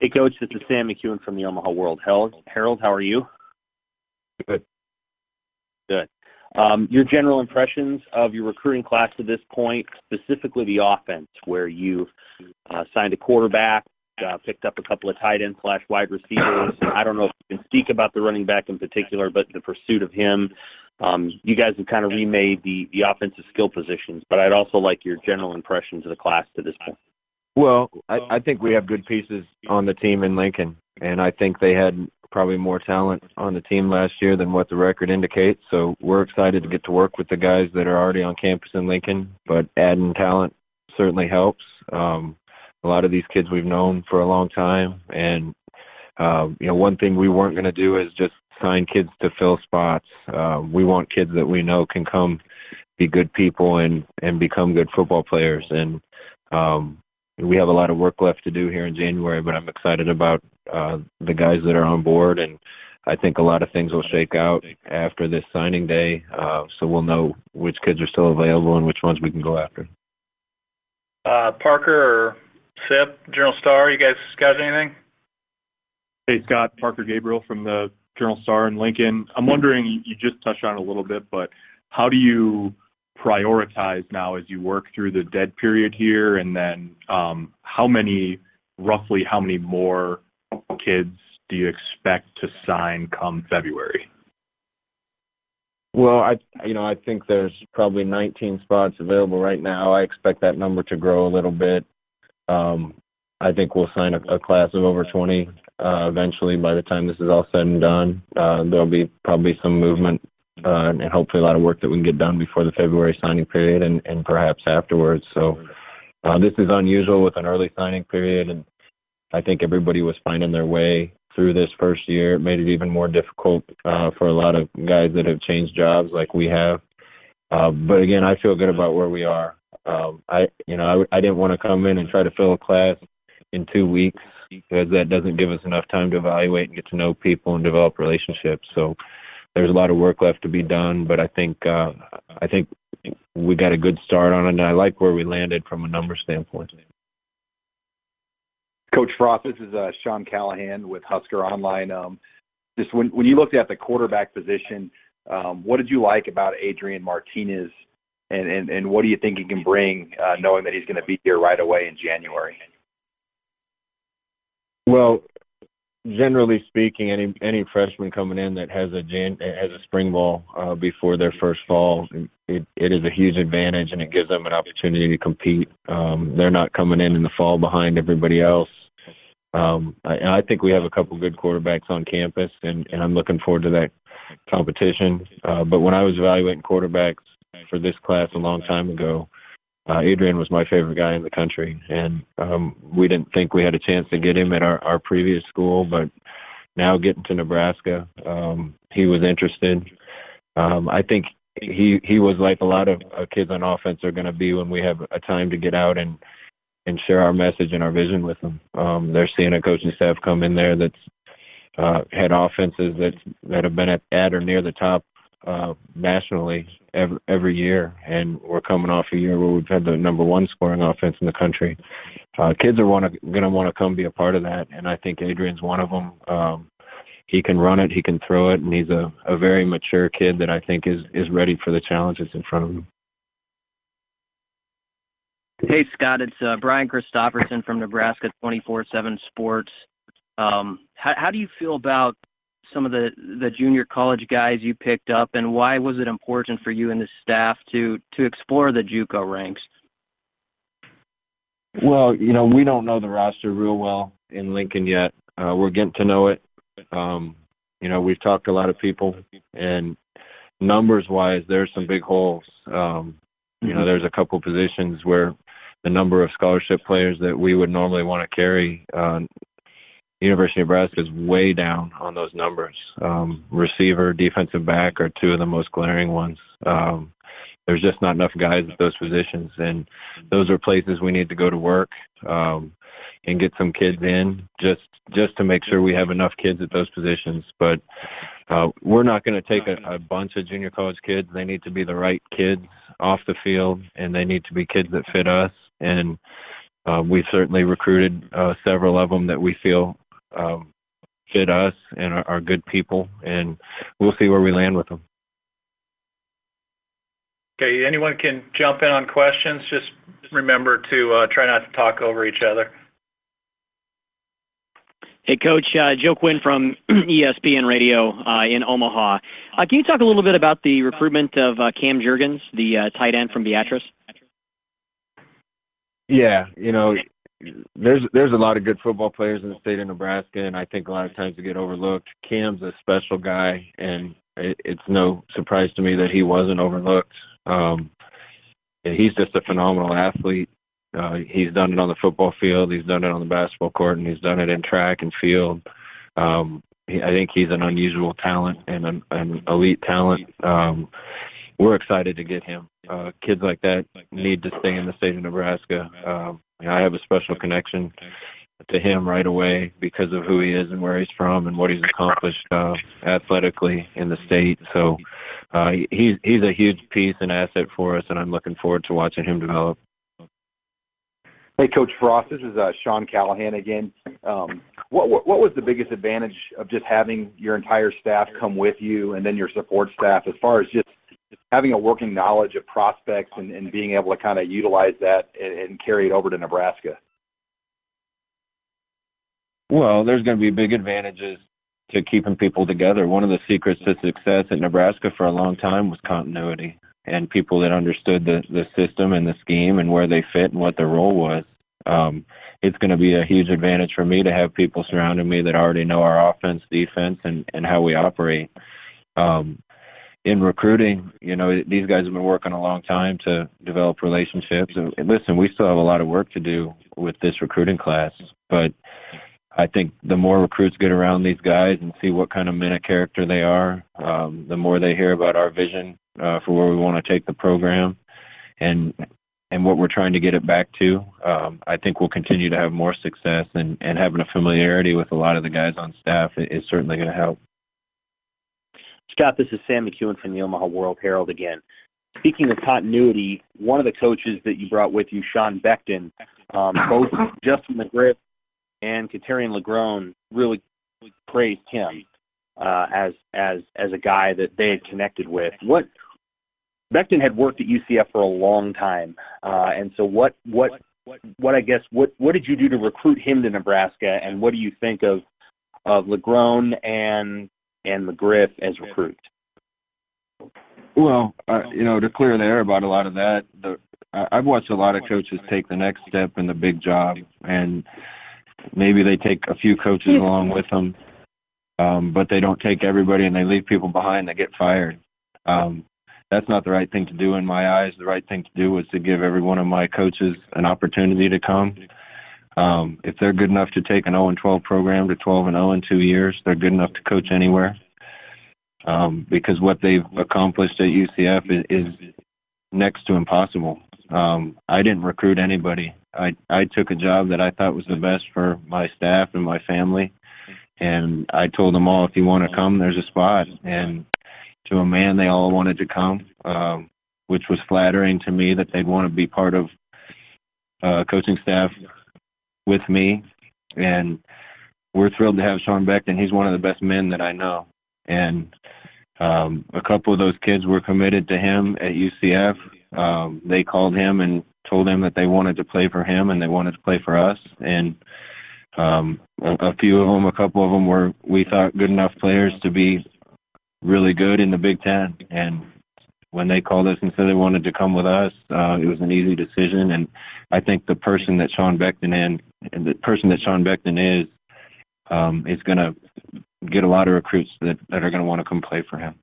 Hey, Coach, this is Sam McKewon from the Omaha World Herald. How are you? Good. Your general impressions of your recruiting class to this point, specifically the offense, where you signed a quarterback, picked up a couple of tight ends / wide receivers. I don't know if you can speak about the running back in particular, but the pursuit of him. You guys have kind of remade the offensive skill positions, but I'd also like your general impressions of the class to this point. Well, I think we have good pieces on the team in Lincoln, and I think they had probably more talent on the team last year than what the record indicates, so we're excited to get to work with the guys that are already on campus in Lincoln, but adding talent certainly helps. A lot of these kids we've known for a long time, and one thing we weren't going to do is just sign kids to fill spots. We want kids that we know can come be good people and become good football players, and we have a lot of work left to do here in January, but I'm excited about the guys that are on board, and I think a lot of things will shake out after this signing day, so we'll know which kids are still available and which ones we can go after. Parker or Sip, Journal Star, you guys got anything? Hey, Scott, Parker Gabriel from the Journal Star in Lincoln. I'm wondering, you just touched on it a little bit, but how do you prioritize now as you work through the dead period here, and then roughly how many more kids do you expect to sign come February? Well, I think there's probably 19 spots available right now. I expect that number to grow a little bit. I think we'll sign a class of over 20 eventually. By the time this is all said and done, there'll be probably some movement and hopefully a lot of work that we can get done before the February signing period and perhaps afterwards. So this is unusual with an early signing period, and I think everybody was finding their way through this first year. It made it even more difficult for a lot of guys that have changed jobs like we have. But again, I feel good about where we are. I didn't want to come in and try to fill a class in 2 weeks, because that doesn't give us enough time to evaluate and get to know people and develop relationships. So there's a lot of work left to be done, but I think we got a good start on it, and I like where we landed from a number standpoint. Coach Frost, this is Sean Callahan with Husker Online. Just when you looked at the quarterback position, what did you like about Adrian Martinez, and what do you think he can bring, knowing that he's going to be here right away in January? Well, generally speaking, any freshman coming in that has a spring ball before their first fall, it is a huge advantage, and it gives them an opportunity to compete. They're not coming in the fall behind everybody else. I think we have a couple good quarterbacks on campus, and I'm looking forward to that competition. But when I was evaluating quarterbacks for this class a long time ago, Adrian was my favorite guy in the country, and we didn't think we had a chance to get him at our previous school, but now getting to Nebraska, he was interested. I think he was like a lot of kids on offense are going to be when we have a time to get out and share our message and our vision with them. They're seeing a coaching staff come in there that's had offenses that have been at or near the top nationally every year, and we're coming off a year where we've had the number one scoring offense in the country. Kids are going to want to come be a part of that, and I think Adrian's one of them. He can run it, he can throw it, and he's a very mature kid that I think is ready for the challenge that's in front of him. Hey, Scott, it's Brian Christofferson from Nebraska 24-7 Sports. How do you feel about some of the junior college guys you picked up, and why was it important for you and the staff to explore the JUCO ranks? Well, we don't know the roster real well in Lincoln yet. We're getting to know it. We've talked to a lot of people, and numbers-wise, there's some big holes. There's a couple positions where the number of scholarship players that we would normally want to carry, University of Nebraska is way down on those numbers. Receiver, defensive back are two of the most glaring ones. There's just not enough guys at those positions, and those are places we need to go to work and get some kids in just to make sure we have enough kids at those positions. But we're not going to take a bunch of junior college kids. They need to be the right kids off the field, and they need to be kids that fit us. And We've certainly recruited several of them that we feel fit us and are good people, and we'll see where we land with them. Okay, anyone can jump in on questions. Just remember to try not to talk over each other. Hey, Coach, Joe Quinn from ESPN Radio in Omaha. Can you talk a little bit about the recruitment of Cam Jurgens, the tight end from Beatrice? Yeah, you know, there's a lot of good football players in the state of Nebraska, and I think a lot of times they get overlooked. Cam's a special guy, and it's no surprise to me that he wasn't overlooked. He's just a phenomenal athlete. He's done it on the football field, he's done it on the basketball court, and he's done it in track and field. I think he's an unusual talent and an elite talent. We're excited to get him. Kids like that need to stay in the state of Nebraska. I have a special connection to him right away because of who he is and where he's from and what he's accomplished athletically in the state. So he's a huge piece and asset for us, and I'm looking forward to watching him develop. Hey, Coach Frost, this is Sean Callahan again. What was the biggest advantage of just having your entire staff come with you and then your support staff as far as just having a working knowledge of prospects and being able to kind of utilize that and carry it over to Nebraska? Well, there's going to be big advantages to keeping people together. One of the secrets to success at Nebraska for a long time was continuity and people that understood the system and the scheme and where they fit and what their role was. It's going to be a huge advantage for me to have people surrounding me that already know our offense, defense, and how we operate. In recruiting, you know, these guys have been working a long time to develop relationships. And listen, we still have a lot of work to do with this recruiting class, but I think the more recruits get around these guys and see what kind of men of character they are, the more they hear about our vision for where we want to take the program and what we're trying to get it back to, I think we'll continue to have more success, and having a familiarity with a lot of the guys on staff is certainly going to help. Scott, this is Sam McKewon from the Omaha World Herald again. Speaking of continuity, one of the coaches that you brought with you, Sean Beckton, both Justin McGriff and Katerian Legron really, really praised him as a guy that they had connected with. Beckton had worked at UCF for a long time, and so what did you do to recruit him to Nebraska, and what do you think of Legron and McGriff as recruits? Well, you know, to clear the air about a lot of that, I've watched a lot of coaches take the next step in the big job, and maybe they take a few coaches along with them, but they don't take everybody, and they leave people behind that get fired. That's not the right thing to do in my eyes. The right thing to do was to give every one of my coaches an opportunity to come. If they're good enough to take an 0-12 program to 12-0 in 2 years, they're good enough to coach anywhere. Because what they've accomplished at UCF is next to impossible. I didn't recruit anybody. I took a job that I thought was the best for my staff and my family, and I told them all, if you want to come, there's a spot. And to a man, they all wanted to come, which was flattering to me that they'd want to be part of coaching staff with me, and we're thrilled to have Sean Beckton. He's one of the best men that I know, and a couple of those kids were committed to him at UCF. They called him and told him that they wanted to play for him and they wanted to play for us, and a couple of them were, we thought, good enough players to be really good in the Big Ten, and when they called us and said they wanted to come with us, it was an easy decision. And I think the person that Sean Beckton is, is going to get a lot of recruits that are going to want to come play for him.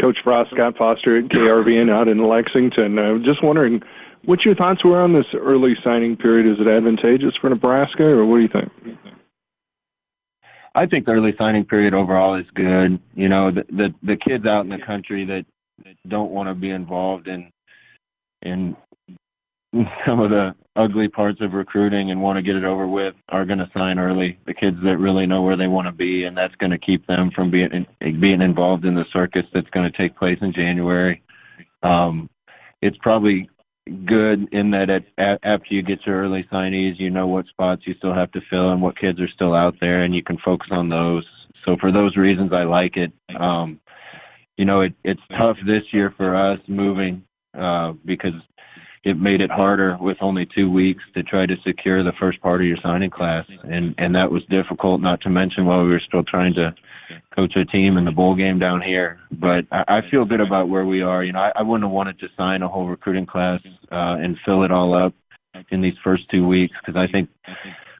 Coach Frost, Scott Foster at KRVN out in Lexington. I'm just wondering what your thoughts were on this early signing period. Is it advantageous for Nebraska, or what do you think? I think the early signing period overall is good. You know, the kids out in the country that don't want to be involved in some of the ugly parts of recruiting and want to get it over with are going to sign early. The kids that really know where they want to be, and that's going to keep them from being involved in the circus that's going to take place in January. It's probably good in that after you get your early signees, you know what spots you still have to fill and what kids are still out there, and you can focus on those. So for those reasons, I like it. You know, it's tough this year for us moving because it made it harder with only 2 weeks to try to secure the first part of your signing class. And that was difficult, not to mention while we were still trying to coach a team in the bowl game down here. But I feel good about where we are. You know, I wouldn't have wanted to sign a whole recruiting class and fill it all up in these first 2 weeks, because I think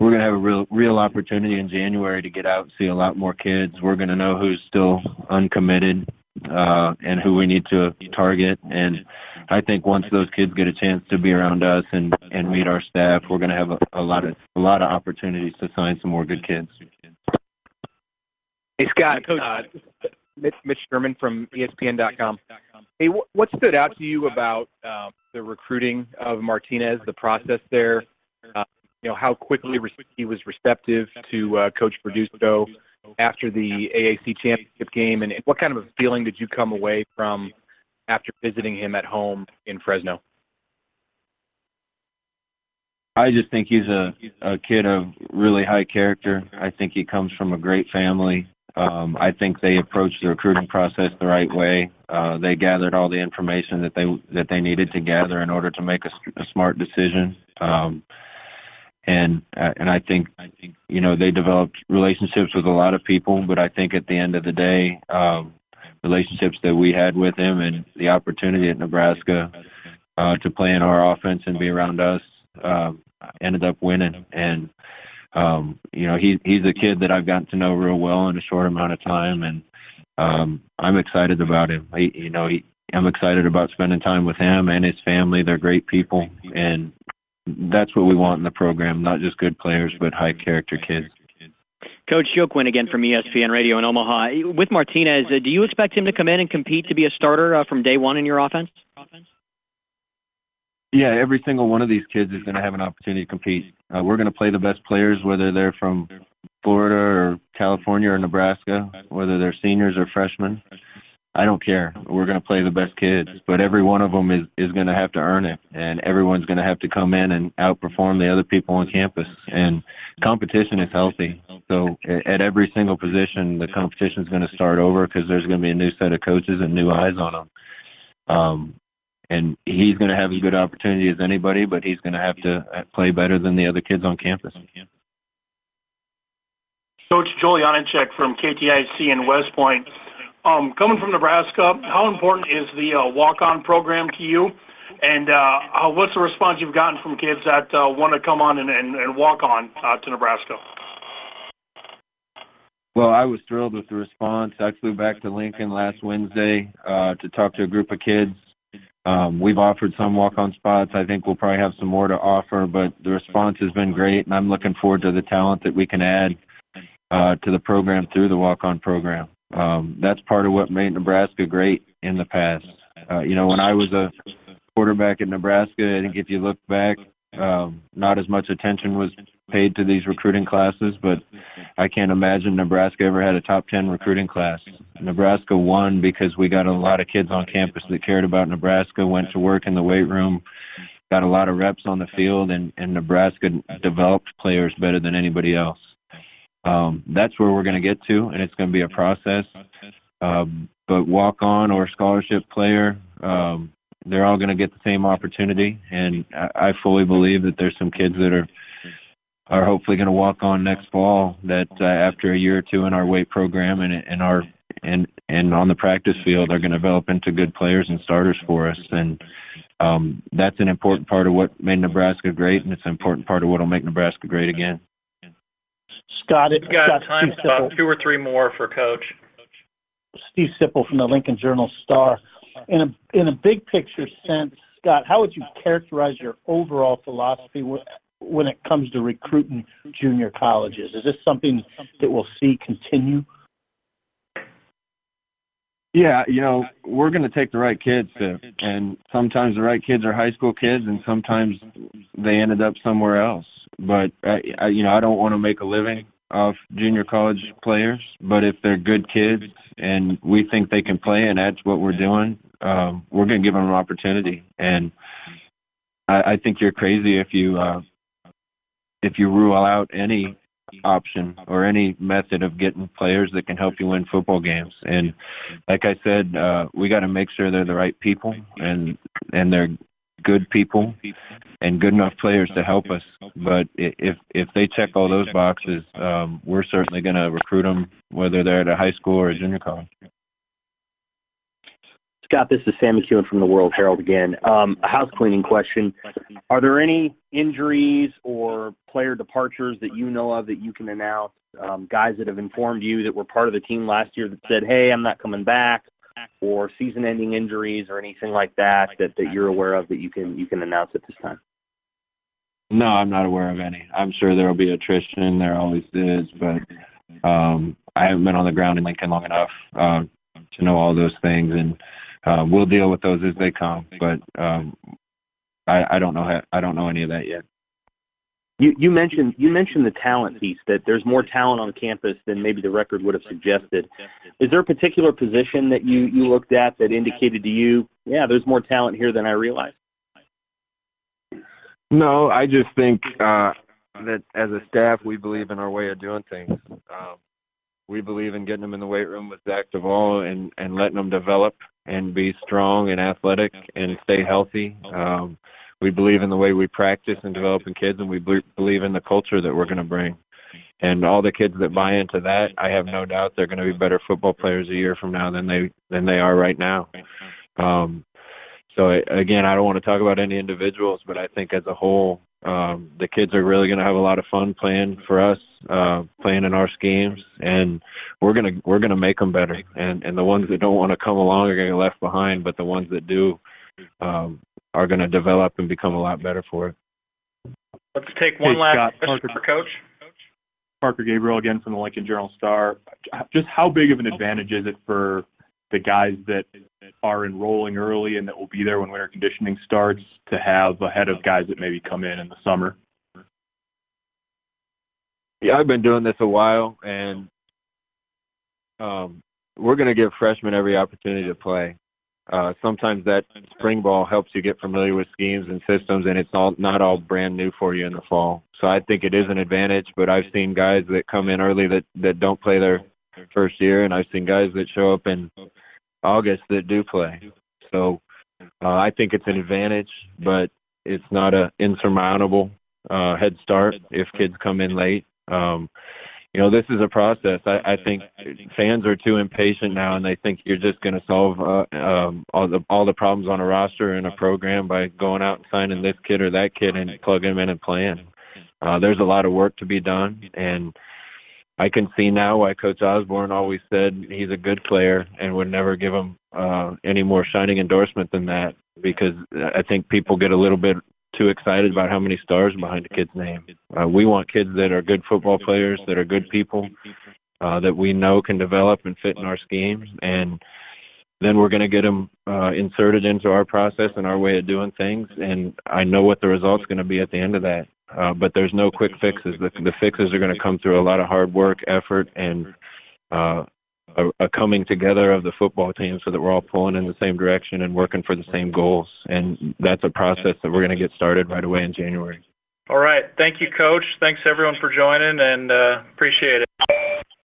we're going to have a real opportunity in January to get out and see a lot more kids. We're going to know who's still uncommitted and who we need to target. And I think once those kids get a chance to be around us and meet our staff, we're going to have a lot of opportunities to sign some more good kids. Hey, Scott, Coach, Mitch Sherman from ESPN.com. Hey, what stood out to you about the recruiting of Martinez, the process there, you know, how quickly he was receptive to Coach Perduego after the AAC championship game, and what kind of a feeling did you come away from after visiting him at home in Fresno? I just think he's a kid of really high character. I think he comes from a great family. I think they approached the recruiting process the right way. They gathered all the information that they needed to gather in order to make a smart decision. And I think, you know, they developed relationships with a lot of people, but I think at the end of the day, relationships that we had with him and the opportunity at Nebraska to play in our offense and be around us ended up winning. And, you know, he's a kid that I've gotten to know real well in a short amount of time, and I'm excited about him. I'm excited about spending time with him and his family. They're great people, and that's what we want in the program, not just good players, but high-character kids. Coach, Joe Quinn again from ESPN Radio in Omaha. With Martinez, do you expect him to come in and compete to be a starter from day one in your offense? Yeah, every single one of these kids is going to have an opportunity to compete. We're going to play the best players, whether they're from Florida or California or Nebraska, whether they're seniors or freshmen. I don't care. We're going to play the best kids, but every one of them is going to have to earn it, and everyone's going to have to come in and outperform the other people on campus. And competition is healthy. So at every single position, the competition is going to start over because there's going to be a new set of coaches and new eyes on them. And he's going to have as good opportunity as anybody, but he's going to have to play better than the other kids on campus. Coach Joel Janacek from KTIC in West Point. Coming from Nebraska, how important is the walk-on program to you? And what's the response you've gotten from kids that want to come on and walk on to Nebraska? Well, I was thrilled with the response. I flew back to Lincoln last Wednesday to talk to a group of kids. We've offered some walk-on spots. I think we'll probably have some more to offer, but the response has been great, and I'm looking forward to the talent that we can add to the program through the walk-on program. That's part of what made Nebraska great in the past. You know, when I was a quarterback at Nebraska, I think if you look back, not as much attention was paid to these recruiting classes, but I can't imagine Nebraska ever had a top 10 recruiting class. Nebraska won because we got a lot of kids on campus that cared about Nebraska, went to work in the weight room, got a lot of reps on the field, and Nebraska developed players better than anybody else. That's where we're going to get to, and it's going to be a process. But walk-on or scholarship player, they're all going to get the same opportunity, and I fully believe that there's some kids that are hopefully going to walk on next fall that after a year or two in our weight program and on the practice field are going to develop into good players and starters for us. And that's an important part of what made Nebraska great, and it's an important part of what will make Nebraska great again. Scott, we've got time for about two or three more for Coach. Steve Sipple from the Lincoln Journal Star. In a big picture sense, Scott, how would you characterize your overall philosophy when it comes to recruiting junior colleges? Is this something that we'll see continue? Yeah, you know, we're going to take the right kids, and sometimes the right kids are high school kids, and sometimes they ended up somewhere else. But, you know, I don't want to make a living off junior college players, but if they're good kids and we think they can play and that's what we're doing, we're going to give them an opportunity. And I think you're crazy if you rule out any option or any method of getting players that can help you win football games. And like I said, we got to make sure they're the right people and they're good people and good enough players to help us. But if they check all those boxes, we're certainly going to recruit them, whether they're at a high school or a junior college. Scott, this is Sam McKewon from the World Herald again. A housecleaning question. Are there any injuries or player departures that you know of that you can announce, guys that have informed you that were part of the team last year that said, hey, I'm not coming back, or season-ending injuries or anything like that you're aware of that you can announce at this time? No, I'm not aware of any. I'm sure there will be attrition. There always is, but I haven't been on the ground in Lincoln long enough to know all those things, and we'll deal with those as they come, but I don't know any of that yet. You mentioned the talent piece, that there's more talent on campus than maybe the record would have suggested. Is there a particular position that you looked at that indicated to you, yeah, there's more talent here than I realized? No, I just think that as a staff, we believe in our way of doing things. We believe in getting them in the weight room with Zach Duvall and letting them develop and be strong and athletic and stay healthy. We believe in the way we practice and developing kids, and we believe in the culture that we're going to bring. And all the kids that buy into that, I have no doubt they're going to be better football players a year from now than they are right now. So, again, I don't want to talk about any individuals, but I think as a whole, the kids are really going to have a lot of fun playing for us, playing in our schemes, and we're gonna make them better. And the ones that don't want to come along are going to get left behind, but the ones that do are going to develop and become a lot better for it. Let's take one last question for Coach. Parker Gabriel again from the Lincoln Journal Star. Just how big of an advantage is it for the guys that are enrolling early and that will be there when winter conditioning starts to have ahead of guys that maybe come in the summer? Yeah, I've been doing this a while, and we're going to give freshmen every opportunity to play. Sometimes that spring ball helps you get familiar with schemes and systems, and it's not all brand new for you in the fall. So I think it is an advantage, but I've seen guys that come in early that don't play their first year, and I've seen guys that show up in August that do play. So I think it's an advantage, but it's not an insurmountable head start if kids come in late. This is a process. I think fans are too impatient now, and they think you're just going to solve all the problems on a roster and a program by going out and signing this kid or that kid and plugging him in and playing. There's a lot of work to be done, and I can see now why Coach Osborne always said he's a good player and would never give him any more shining endorsement than that, because I think people get a little bit too excited about how many stars behind a kid's name. We want kids that are good football players, that are good people, that we know can develop and fit in our schemes, and then we're going to get them inserted into our process and our way of doing things, and I know what the result's going to be at the end of that. But there's no quick fixes. The fixes are going to come through a lot of hard work, effort, and a coming together of the football team so that we're all pulling in the same direction and working for the same goals. And that's a process that we're going to get started right away in January. All right. Thank you, Coach. Thanks, everyone, for joining, and appreciate it.